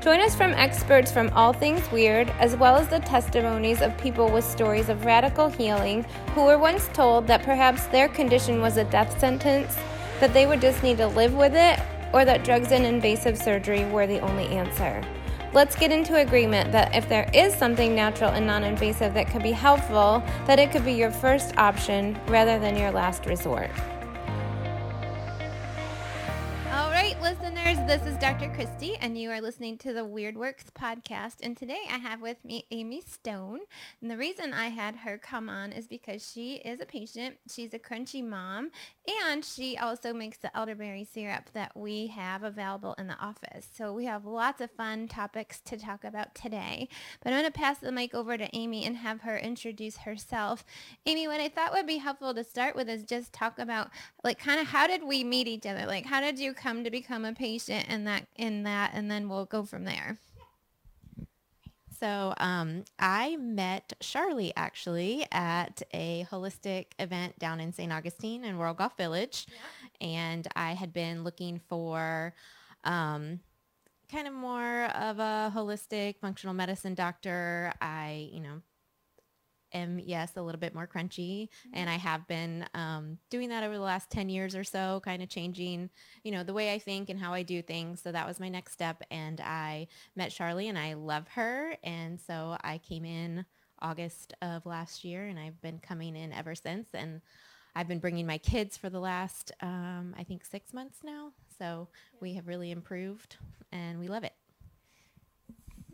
Join us from experts from All Things Weird, as well as the testimonies of people with stories of radical healing who were once told that perhaps their condition was a death sentence, that they would just need to live with it, or that drugs and invasive surgery were the only answer. Let's get into agreement that if there is something natural and non-invasive that could be helpful, that it could be your first option rather than your last resort. All right, listeners, this is Dr. Christy, and you are listening to the Weird Works Podcast, and today I have with me Amy Stone, and the reason I had her come on is because she is a patient, she's a crunchy mom, and she also makes the elderberry syrup that we have available in the office, so we have lots of fun topics to talk about today, but I'm going to pass the mic over to Amy and have her introduce herself. Amy, what I thought would be helpful to start with is just talk about, like, kind of how did we meet each other, like, how did you come to become a patient and then we'll go from there. So I met Charlie actually at a holistic event down in St. Augustine in World Golf Village. Yeah. And I had been looking for kind of more of a holistic functional medicine doctor. I, am, yes, a little bit more crunchy. Mm-hmm. And I have been doing that over the last 10 years or so, kind of changing, the way I think and how I do things. So that was my next step. And I met Charlie and I love her. And so I came in August of last year and I've been coming in ever since. And I've been bringing my kids for the last, 6 months now. So yeah. We have really improved and we love it.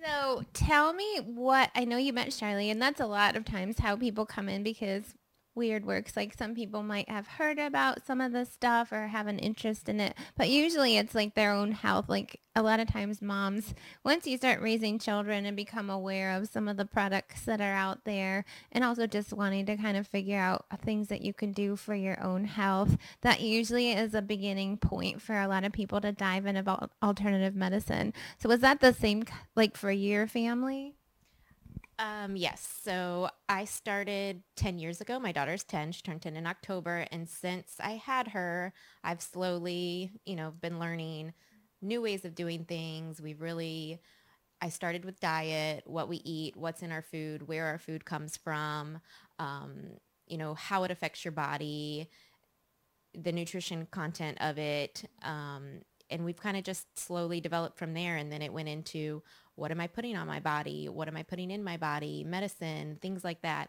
So tell me what, I know you met Charlie, and that's a lot of times how people come in because Weird Works, like some people might have heard about some of this stuff or have an interest in it, but usually it's like their own health. Like a lot of times moms, once you start raising children and become aware of some of the products that are out there and also just wanting to kind of figure out things that you can do for your own health, that usually is a beginning point for a lot of people to dive in about alternative medicine. So was that the same like for your family? Yes. So I started 10 years ago. My daughter's 10. She turned 10 in October. And since I had her, I've slowly, been learning new ways of doing things. I started with diet, what we eat, what's in our food, where our food comes from, how it affects your body, the nutrition content of it. And we've kind of just slowly developed from there. And then it went into, what am I putting on my body? What am I putting in my body? Medicine, things like that.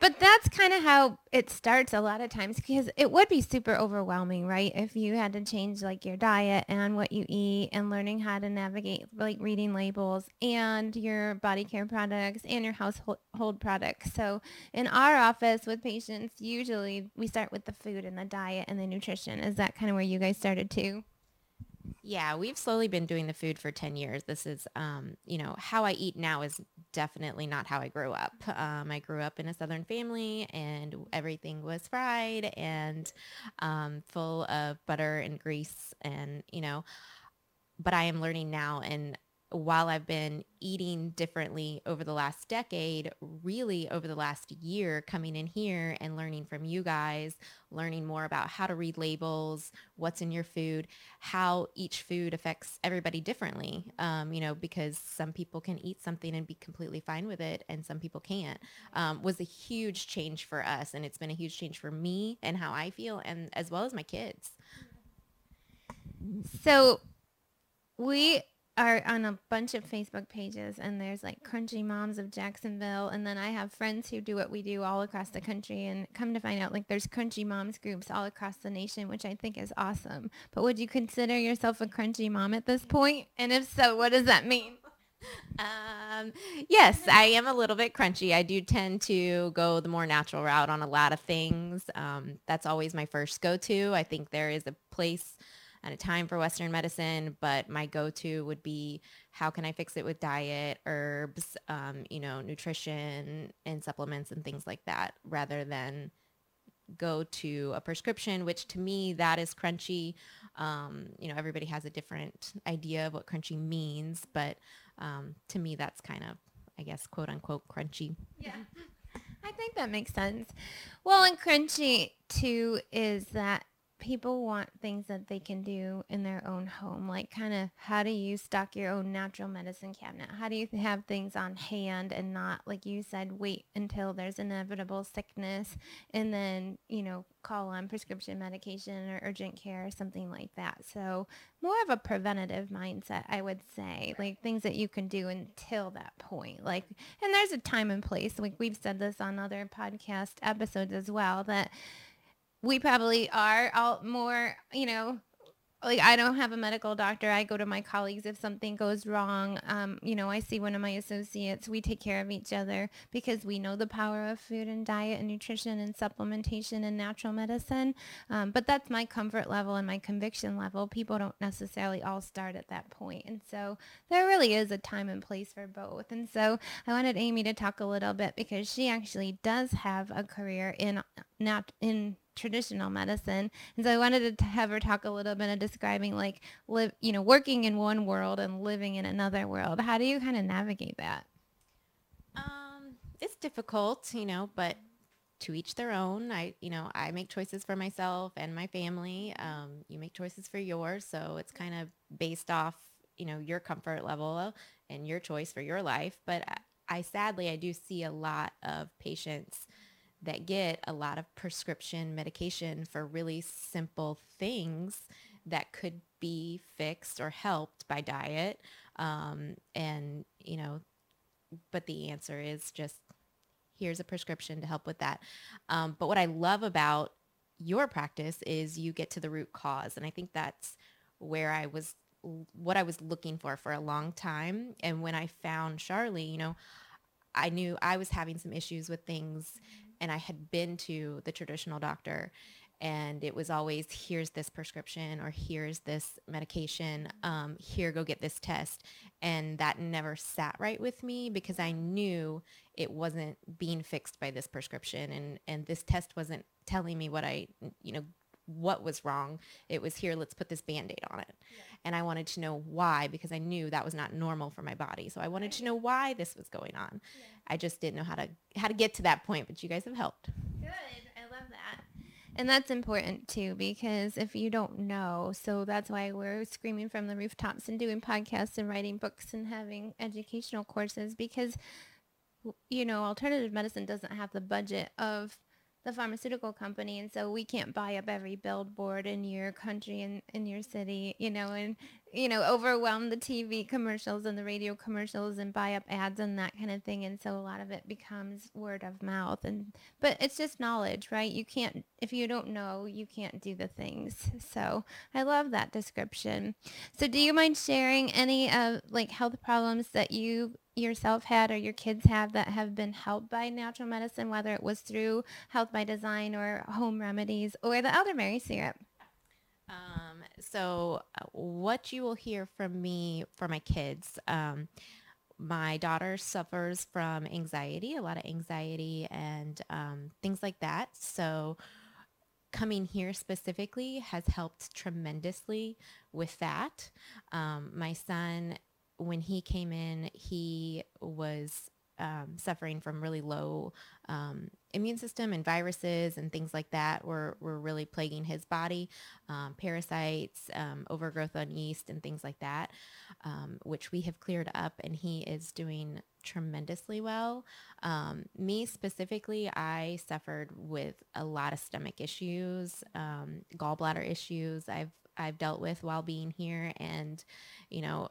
But that's kind of how it starts a lot of times, because it would be super overwhelming, right? If you had to change like your diet and what you eat and learning how to navigate like reading labels and your body care products and your household products. So in our office with patients, usually we start with the food and the diet and the nutrition. Is that kind of where you guys started too? Yeah, we've slowly been doing the food for 10 years. This is, how I eat now is definitely not how I grew up. I grew up in a Southern family and everything was fried and full of butter and grease and, but I am learning now. And while I've been eating differently over the last decade, really over the last year, coming in here and learning from you guys, learning more about how to read labels, what's in your food, how each food affects everybody differently, because some people can eat something and be completely fine with it and some people can't, was a huge change for us. And it's been a huge change for me and how I feel, and as well as my kids. So we are on a bunch of Facebook pages, and there's like Crunchy Moms of Jacksonville, and then I have friends who do what we do all across the country, and come to find out like there's Crunchy Moms groups all across the nation, which I think is awesome. But would you consider yourself a crunchy mom at this point? And if so, what does that mean? Yes, I am a little bit crunchy. I do tend to go the more natural route on a lot of things. That's always my first go-to. I think there is a place at a time for Western medicine, but my go-to would be, how can I fix it with diet, herbs, nutrition and supplements and things like that, rather than go to a prescription, which to me, that is crunchy. You know, everybody has a different idea of what crunchy means, but to me, that's kind of, I guess, quote unquote, crunchy. Yeah, I think that makes sense. Well, and crunchy too is that people want things that they can do in their own home, like kind of how do you stock your own natural medicine cabinet? How do you have things on hand and not, like you said, wait until there's inevitable sickness and then, you know, call on prescription medication or urgent care or something like that. So more of a preventative mindset, I would say, like things that you can do until that point. Like, and there's a time and place, like we've said this on other podcast episodes as well, that we probably are all more, you know, like I don't have a medical doctor. I go to my colleagues if something goes wrong. You know, I see one of my associates. We take care of each other because we know the power of food and diet and nutrition and supplementation and natural medicine. But that's my comfort level and my conviction level. People don't necessarily all start at that point. And so there really is a time and place for both. And so I wanted Amy to talk a little bit because she actually does have a career in traditional medicine, and so I wanted to have her talk a little bit of describing, like, working in one world and living in another world. How do you kind of navigate that? It's difficult, you know, but to each their own. I make choices for myself and my family. You make choices for yours, so it's kind of based off, you know, your comfort level and your choice for your life. But I sadly, I do see a lot of patients that get a lot of prescription medication for really simple things that could be fixed or helped by diet. And, you know, but the answer is just, here's a prescription to help with that. But what I love about your practice is you get to the root cause. And I think that's where what I was looking for a long time. And when I found Charlie, you know, I knew I was having some issues with things, and I had been to the traditional doctor, and it was always, here's this prescription or here's this medication, here, go get this test. And that never sat right with me because I knew it wasn't being fixed by this prescription, and this test wasn't telling me what was wrong. It was, here, let's put this Band-Aid on it. Yeah. And I wanted to know why, because I knew that was not normal for my body. So I wanted to know why this was going on. Yeah. I just didn't know how to get to that point, but you guys have helped. Good. I love that. And that's important too, because if you don't know, so that's why we're screaming from the rooftops and doing podcasts and writing books and having educational courses, because, you know, alternative medicine doesn't have the budget of the pharmaceutical company, and so we can't buy up every billboard in your country and in your city, you know, and, you know, overwhelm the TV commercials and the radio commercials and buy up ads and that kind of thing. And so a lot of it becomes word of mouth, but it's just knowledge, right? You can't, if you don't know, you can't do the things. So I love that description. So do you mind sharing any of like health problems that you yourself had or your kids have that have been helped by natural medicine, whether it was through Health by Design or home remedies or the elderberry syrup? So what you will hear from me for my kids, my daughter suffers from anxiety, a lot of anxiety and things like that. So coming here specifically has helped tremendously with that. My son, when he came in, he was suffering from really low immune system, and viruses and things like that were really plaguing his body, parasites, overgrowth on yeast and things like that, which we have cleared up, and he is doing tremendously well. Me specifically, I suffered with a lot of stomach issues, gallbladder issues I've dealt with while being here, and, you know,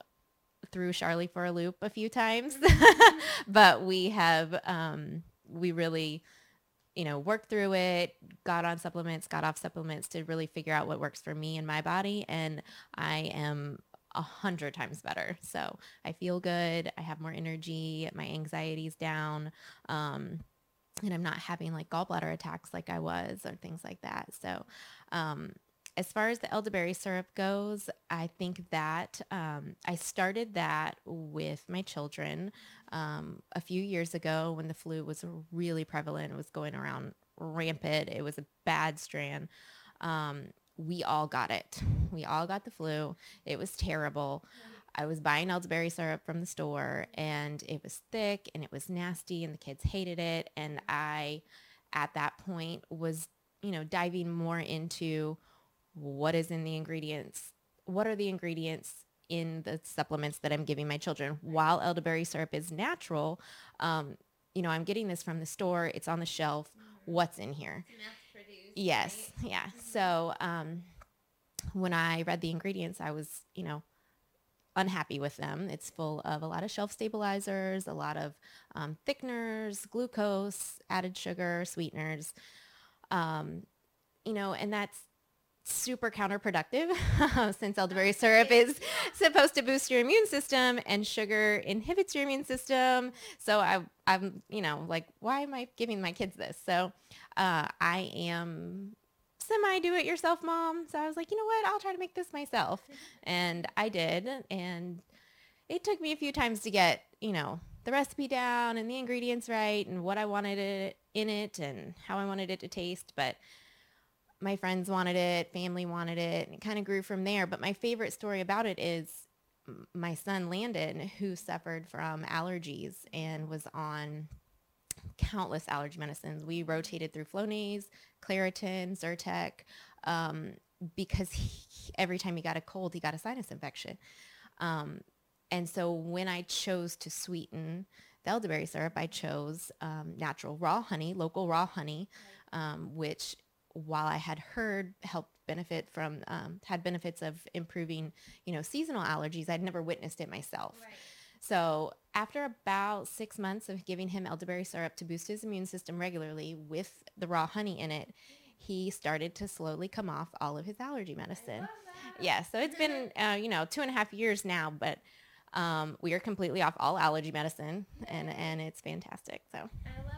threw Charlie for a loop a few times, but we have, we really, you know, worked through it, got on supplements, got off supplements to really figure out what works for me and my body. And I am 100 times better. So I feel good. I have more energy. My anxiety's down. And I'm not having like gallbladder attacks like I was or things like that. So, as far as the elderberry syrup goes, I think that I started that with my children a few years ago when the flu was really prevalent. It was going around rampant. It was a bad strain. We all got it. We all got the flu. It was terrible. I was buying elderberry syrup from the store, and it was thick and it was nasty and the kids hated it. And I, at that point, was, you know, diving more into what is in the ingredients. What are the ingredients in the supplements that I'm giving my children? While elderberry syrup is natural, you know, I'm getting this from the store. It's on the shelf. What's in here? It's mass-produced. Yes. Right? Yeah. Mm-hmm. So when I read the ingredients, I was, you know, unhappy with them. It's full of a lot of shelf stabilizers, a lot of thickeners, glucose, added sugar, sweeteners, you know, and that's super counterproductive since elderberry syrup is supposed to boost your immune system and sugar inhibits your immune system. So I'm, you know, like, why am I giving my kids this? So I am semi do-it-yourself mom. So I was like, you know what, I'll try to make this myself. And I did. And it took me a few times to get, you know, the recipe down and the ingredients right and what I wanted it in it and how I wanted it to taste. But my friends wanted it, family wanted it, and it kind of grew from there. But my favorite story about it is my son Landon, who suffered from allergies and was on countless allergy medicines. We rotated through Flonase, Claritin, Zyrtec, because every time he got a cold, he got a sinus infection. And so when I chose to sweeten the elderberry syrup, I chose natural raw honey, local raw honey, which while I had heard helped benefit from, had benefits of improving, you know, seasonal allergies, I'd never witnessed it myself. Right. So after about 6 months of giving him elderberry syrup to boost his immune system regularly with the raw honey in it, he started to slowly come off all of his allergy medicine. Yeah. So it's been, you know, 2.5 years now, but we are completely off all allergy medicine, and it's fantastic. So I love that.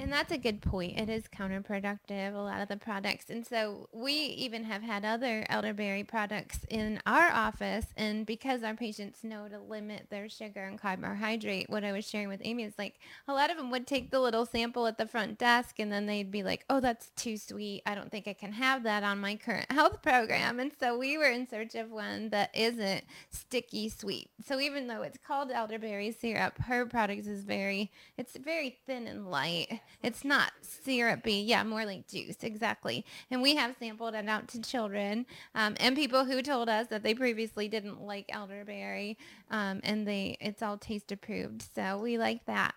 And that's a good point. It is counterproductive, a lot of the products. And so we even have had other elderberry products in our office. And because our patients know to limit their sugar and carbohydrate, what I was sharing with Amy is like a lot of them would take the little sample at the front desk and then they'd be like, oh, that's too sweet. I don't think I can have that on my current health program. And so we were in search of one that isn't sticky sweet. So even though it's called elderberry syrup, her product is very thin and light. It's not syrupy. Yeah, more like juice. Exactly. And we have sampled it out to children and people who told us that they previously didn't like elderberry and it's all taste approved. So we like that.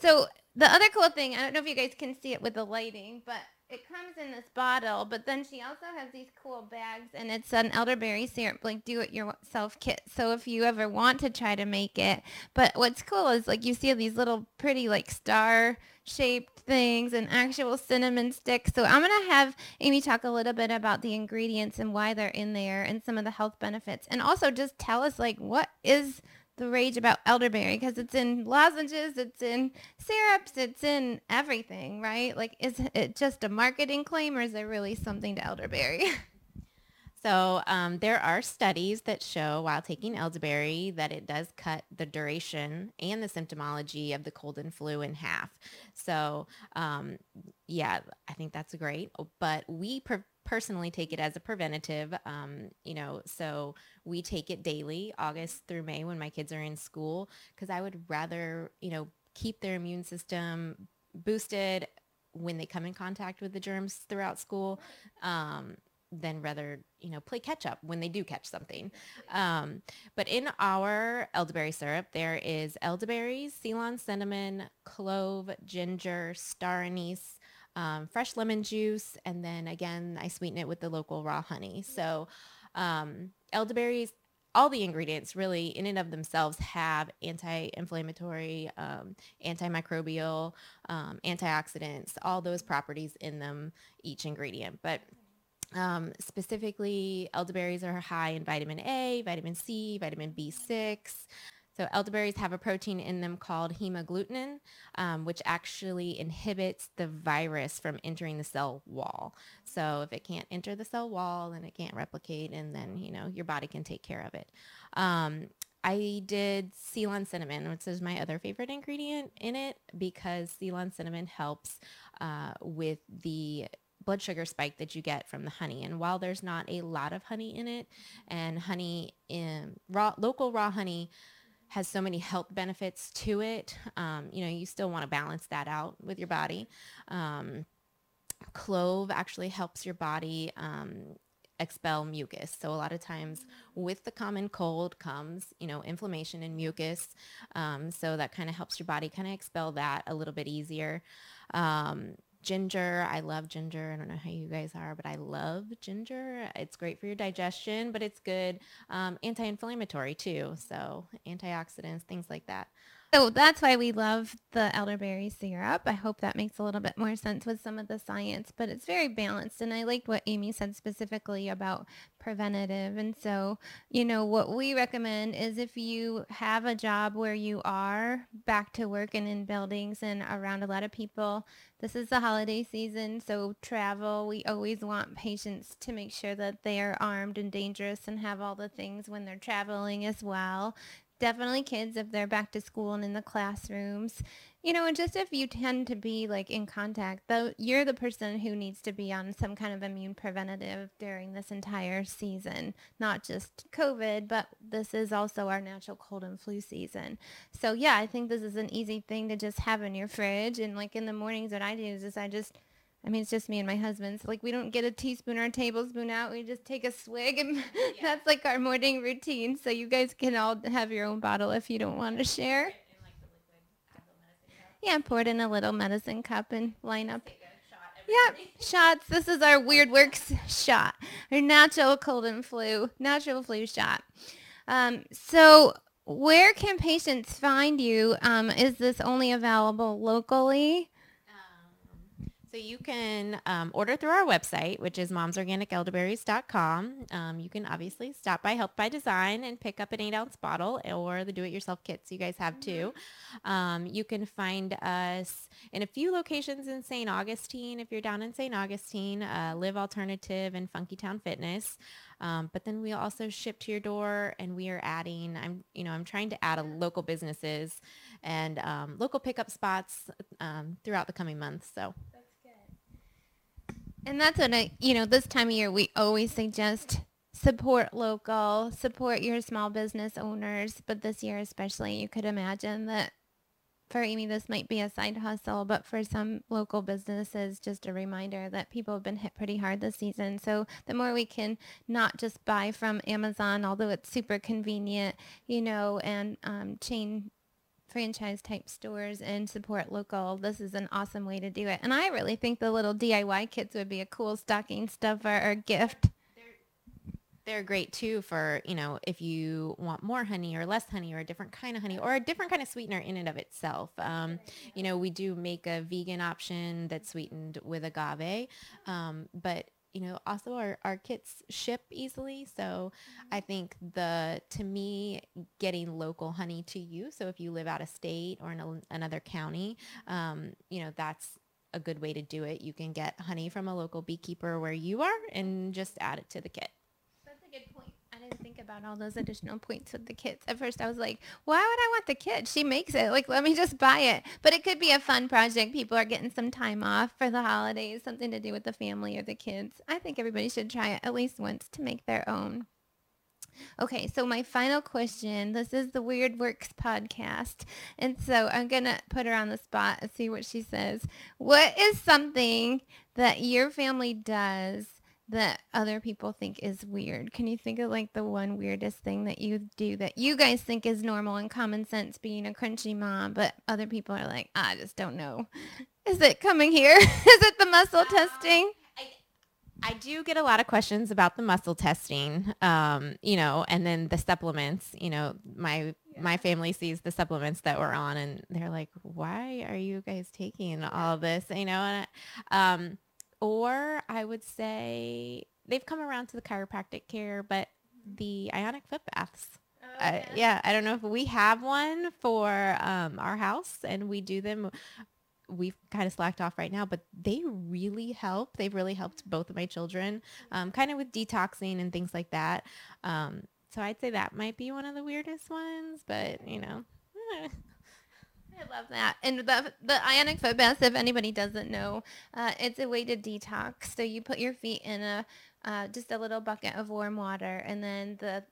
So the other cool thing, I don't know if you guys can see it with the lighting, but it comes in this bottle, but then she also has these cool bags, and it's an elderberry syrup, like, do-it-yourself kit. So if you ever want to try to make it, but what's cool is, like, you see these little pretty, like, star-shaped things and actual cinnamon sticks. So I'm going to have Amy talk a little bit about the ingredients and why they're in there and some of the health benefits, and also just tell us, like, what is the rage about elderberry, because it's in lozenges, it's in syrups, it's in everything, right? Like, is it just a marketing claim, or is there really something to elderberry? So there are studies that show while taking elderberry that it does cut the duration and the symptomology of the cold and flu in half. So yeah, I think that's great. But we personally take it as a preventative, you know, so we take it daily, August through May when my kids are in school, because I would rather, you know, keep their immune system boosted when they come in contact with the germs throughout school, than rather, you know, play catch up when they do catch something. But in our elderberry syrup, there is elderberries, Ceylon cinnamon, clove, ginger, star anise, fresh lemon juice, and then again I sweeten it with the local raw honey. So elderberries, all the ingredients really in and of themselves have anti-inflammatory, antimicrobial, antioxidants, all those properties in them, each ingredient. But specifically, elderberries are high in vitamin A, vitamin C, vitamin B6. So elderberries have a protein in them called hemagglutinin, which actually inhibits the virus from entering the cell wall. So if it can't enter the cell wall, then it can't replicate, and then, you know, your body can take care of it. I did Ceylon cinnamon, which is my other favorite ingredient in it, because Ceylon cinnamon helps with the blood sugar spike that you get from the honey. And while there's not a lot of honey in it, and honey in local raw honey has so many health benefits to it, you still want to balance that out with your body. Clove actually helps your body expel mucus. So a lot of times with the common cold comes, inflammation and mucus. So that kind of helps your body kind of expel that a little bit easier. Ginger. I love ginger. I don't know how you guys are, but I love ginger. It's great for your digestion, but it's good anti-inflammatory too. So antioxidants, things like that. So that's why we love the elderberry syrup. I hope that makes a little bit more sense with some of the science, but it's very balanced. And I liked what Amy said specifically about preventative. And so, what we recommend is if you have a job where you are back to work and in buildings and around a lot of people, this is the holiday season. So travel, we always want patients to make sure that they are armed and dangerous and have all the things when they're traveling as well. Definitely kids if they're back to school and in the classrooms, and just if you tend to be in contact, though, you're the person who needs to be on some kind of immune preventative during this entire season, not just COVID, but this is also our natural cold and flu season. So yeah, I think this is an easy thing to just have in your fridge. And in the mornings, what I do is it's just me and my husband. So we don't get a teaspoon or a tablespoon out. We just take a swig, and yeah. That's our morning routine. So you guys can all have your own bottle if you don't want to share. And pour it in a little medicine cup and line up. Shots. This is our Weird Works shot, our natural cold and flu, natural flu shot. So where can patients find you? Is this only available locally? So you can order through our website, which is momsorganicelderberries.com. You can obviously stop by Health by Design and pick up an 8-ounce bottle or the do-it-yourself kits you guys have too. You can find us in a few locations in St. Augustine. If you're down in St. Augustine, Live Alternative and Funky Town Fitness. But then we also ship to your door, and we are adding, I'm trying to add local businesses and local pickup spots throughout the coming months. So. And that's what this time of year, we always suggest support local, support your small business owners. But this year especially, you could imagine that for Amy, this might be a side hustle. But for some local businesses, just a reminder that people have been hit pretty hard this season. So the more we can not just buy from Amazon, although it's super convenient, and chain franchise type stores and support local. This is an awesome way to do it. And I really think the little DIY kits would be a cool stocking stuffer or gift. They're great too for, if you want more honey or less honey or a different kind of honey or a different kind of sweetener in and of itself. We do make a vegan option that's sweetened with agave, but also our kits ship easily. So I think getting local honey to you. So if you live out of state or in another county, that's a good way to do it. You can get honey from a local beekeeper where you are and just add it to the kit. That's a good point. I didn't think about all those additional points with the kits. At first I was like, why would I want the kit? She makes it. Let me just buy it. But it could be a fun project. People are getting some time off for the holidays, something to do with the family or the kids. I think everybody should try it at least once to make their own. Okay, so my final question, this is the Weird Works podcast, and so I'm going to put her on the spot and see what she says. What is something that your family does that other people think is weird? Can you think of the one weirdest thing that you do that you guys think is normal and common sense, being a crunchy mom, but other people are like, I just don't know. Is it coming here? Is it the muscle testing? I do get a lot of questions about the muscle testing, and then the supplements, my family sees the supplements that we're on and they're like, why are you guys taking all this? Or I would say they've come around to the chiropractic care, but the ionic foot baths. Okay. I don't know if we have one for our house, and we do them. We've kind of slacked off right now, but they really help. They've really helped both of my children, kind of with detoxing and things like that. So I'd say that might be one of the weirdest ones, but, you know, I love that. And the ionic foot bath, if anybody doesn't know, it's a way to detox. So you put your feet in a just a little bucket of warm water, and then the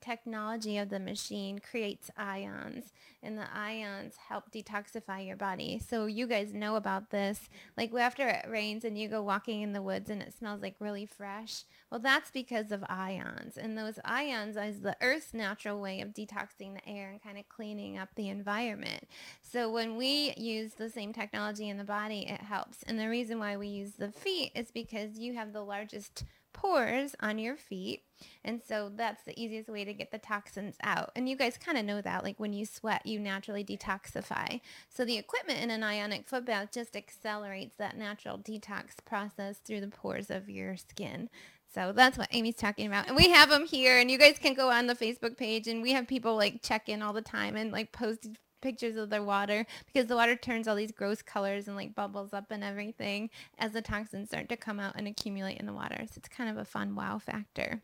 technology of the machine creates ions, and the ions help detoxify your body. So you guys know about this. Like after it rains and you go walking in the woods and it smells like really fresh. Well, that's because of ions. And those ions is the earth's natural way of detoxing the air and kind of cleaning up the environment. So when we use the same technology in the body, it helps. And the reason why we use the feet is because you have the largest pores on your feet, and so that's the easiest way to get the toxins out. And you guys kind of know that, like when you sweat you naturally detoxify, so the equipment in an ionic foot bath just accelerates that natural detox process through the pores of your skin. So that's what Amy's talking about, and we have them here, and you guys can go on the Facebook page, and we have people like check in all the time and like post pictures of their water, because the water turns all these gross colors and like bubbles up and everything as the toxins start to come out and accumulate in the water. So it's kind of a fun wow factor.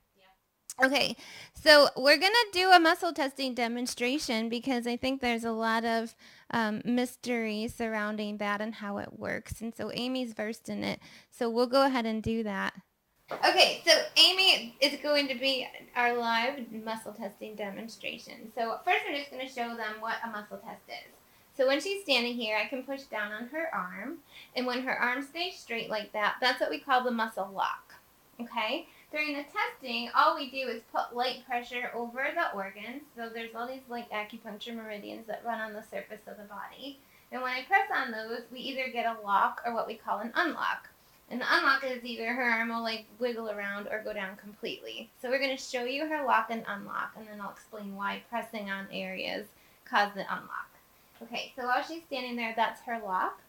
Yeah. Okay, so we're gonna do a muscle testing demonstration because I think there's a lot of mystery surrounding that and how it works, and so Amy's versed in it, so we'll go ahead and do that. Okay, so Amy is going to be our live muscle testing demonstration. So first I'm just going to show them what a muscle test is. So when she's standing here, I can push down on her arm. And when her arm stays straight like that, that's what we call the muscle lock. Okay? During the testing, all we do is put light pressure over the organs. So there's all these like acupuncture meridians that run on the surface of the body. And when I press on those, we either get a lock or what we call an unlock. And the unlock is either her arm will like wiggle around or go down completely. So we're going to show you her lock and unlock, and then I'll explain why pressing on areas cause the unlock. Okay, so while she's standing there, that's her lock.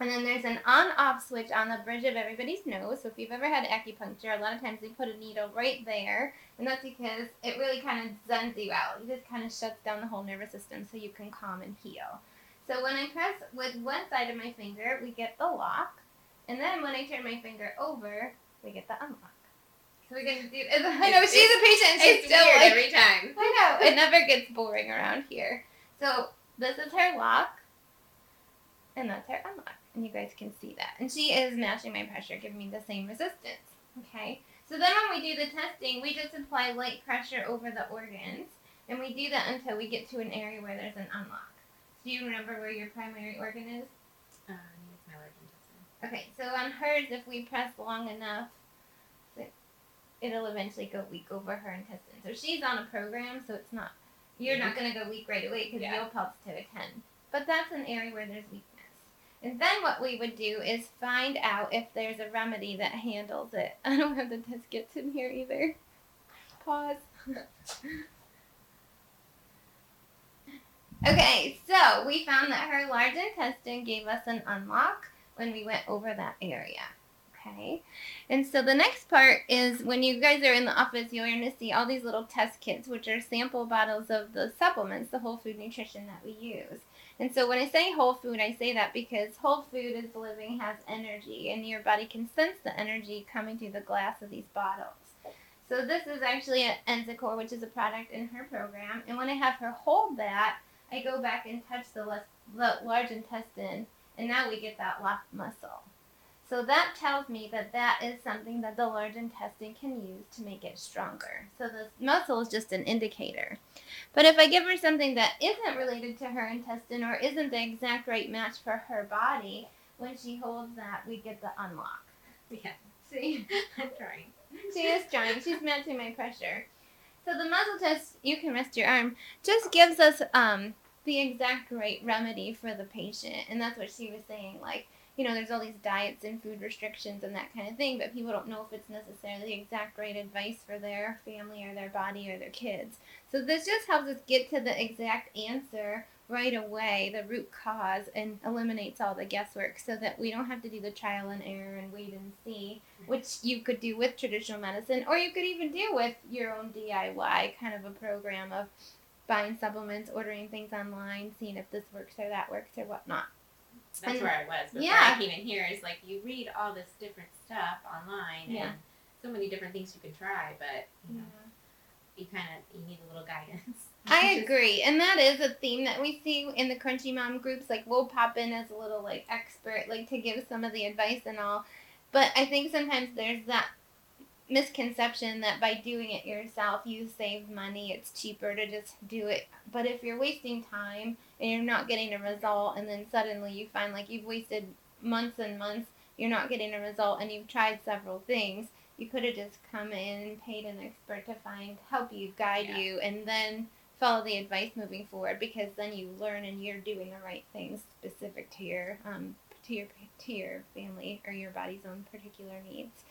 And then there's an on-off switch on the bridge of everybody's nose. So if you've ever had acupuncture, a lot of times they put a needle right there. And that's because it really kind of zens you out. It just kind of shuts down the whole nervous system so you can calm and heal. So when I press with one side of my finger, we get the lock. And then when I turn my finger over, we get the unlock. So we're going to do, I know she's a patient. She's still weird like, every time. I know. It never gets boring around here. So this is her lock, and that's her unlock. And you guys can see that. And she is matching my pressure, giving me the same resistance. Okay. So then when we do the testing, we just apply light pressure over the organs. And we do that until we get to an area where there's an unlock. Do you remember where your primary organ is? Okay, so on hers, if we press long enough, it'll eventually go weak over her intestine. So she's on a program, so it's not, you're not going to go weak right away because you'll pulse to a 10. But that's an area where there's weakness. And then what we would do is find out if there's a remedy that handles it. I don't have the biscuits in here either. Pause. Okay, so we found that her large intestine gave us an unlock when we went over that area, okay? And so the next part is when you guys are in the office, you're going to see all these little test kits, which are sample bottles of the supplements, the whole food nutrition that we use. And so when I say whole food, I say that because whole food is living, has energy, and your body can sense the energy coming through the glass of these bottles. So this is actually an EnzyCore, which is a product in her program. And when I have her hold that, I go back and touch the large intestine, and now we get that locked muscle. So that tells me that that is something that the large intestine can use to make it stronger. So the muscle is just an indicator. But if I give her something that isn't related to her intestine or isn't the exact right match for her body, when she holds that, we get the unlock. Yeah. See? I'm trying. She is trying. She's matching my pressure. So the muscle test, you can rest your arm, just gives us the exact right remedy for the patient. And that's what she was saying, like, you know, there's all these diets and food restrictions and that kind of thing, but people don't know if it's necessarily the exact right advice for their family or their body or their kids. So this just helps us get to the exact answer right away, the root cause, and eliminates all the guesswork so that we don't have to do the trial and error and wait and see, which you could do with traditional medicine, or you could even do with your own DIY kind of a program of buying supplements, ordering things online, seeing if this works or that works or whatnot. That's where I was before I came in here. It's like you read all this different stuff online and so many different things you can try, but you know, you need a little guidance. I agree. And that is a theme that we see in the Crunchy Mom groups. Like, we'll pop in as a little, like, expert, like, to give some of the advice and all. But I think sometimes there's that misconception that by doing it yourself, you save money. It's cheaper to just do it. But if you're wasting time and you're not getting a result, and then suddenly you find, like, you've wasted months and months, you're not getting a result, and you've tried several things, you could have just come in and paid an expert to help you, guide you, and then follow the advice moving forward, because then you learn and you're doing the right things specific to your family or your body's own particular needs.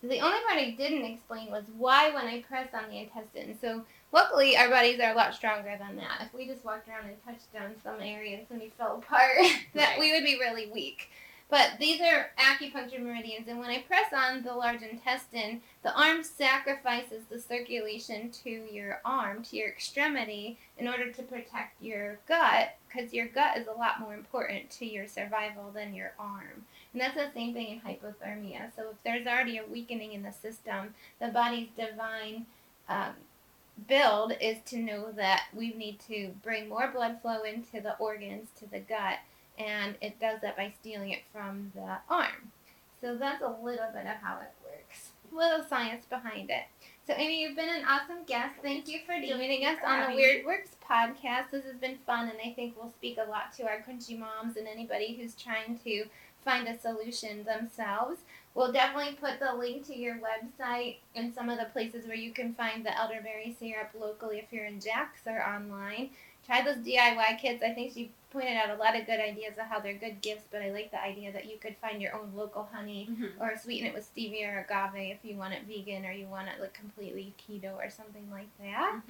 So the only part I didn't explain was why when I press on the intestines. So luckily our bodies are a lot stronger than that. If we just walked around and touched down some areas and we fell apart, we would be really weak. But these are acupuncture meridians, and when I press on the large intestine, the arm sacrifices the circulation to your arm, to your extremity, in order to protect your gut, because your gut is a lot more important to your survival than your arm. And that's the same thing in hypothermia. So if there's already a weakening in the system, the body's divine build is to know that we need to bring more blood flow into the organs, to the gut, and it does that by stealing it from the arm. So that's a little bit of how it works. A little science behind it. So, Amy, you've been an awesome guest. Thank you for joining us on the Weird Works podcast. This has been fun, and I think we'll speak a lot to our Crunchy Moms and anybody who's trying to find a solution themselves. We'll definitely put the link to your website and some of the places where you can find the elderberry syrup locally if you're in Jax, or online. Try those DIY kits. I think she pointed out a lot of good ideas of how they're good gifts, but I like the idea that you could find your own local honey, or sweeten it with stevia or agave if you want it vegan, or you want it like completely keto or something like that.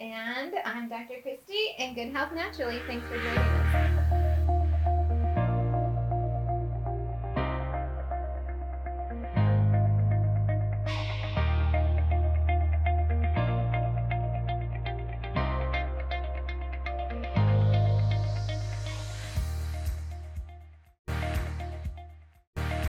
And I'm Dr. Christy, and Good Health Naturally. Thanks for joining us.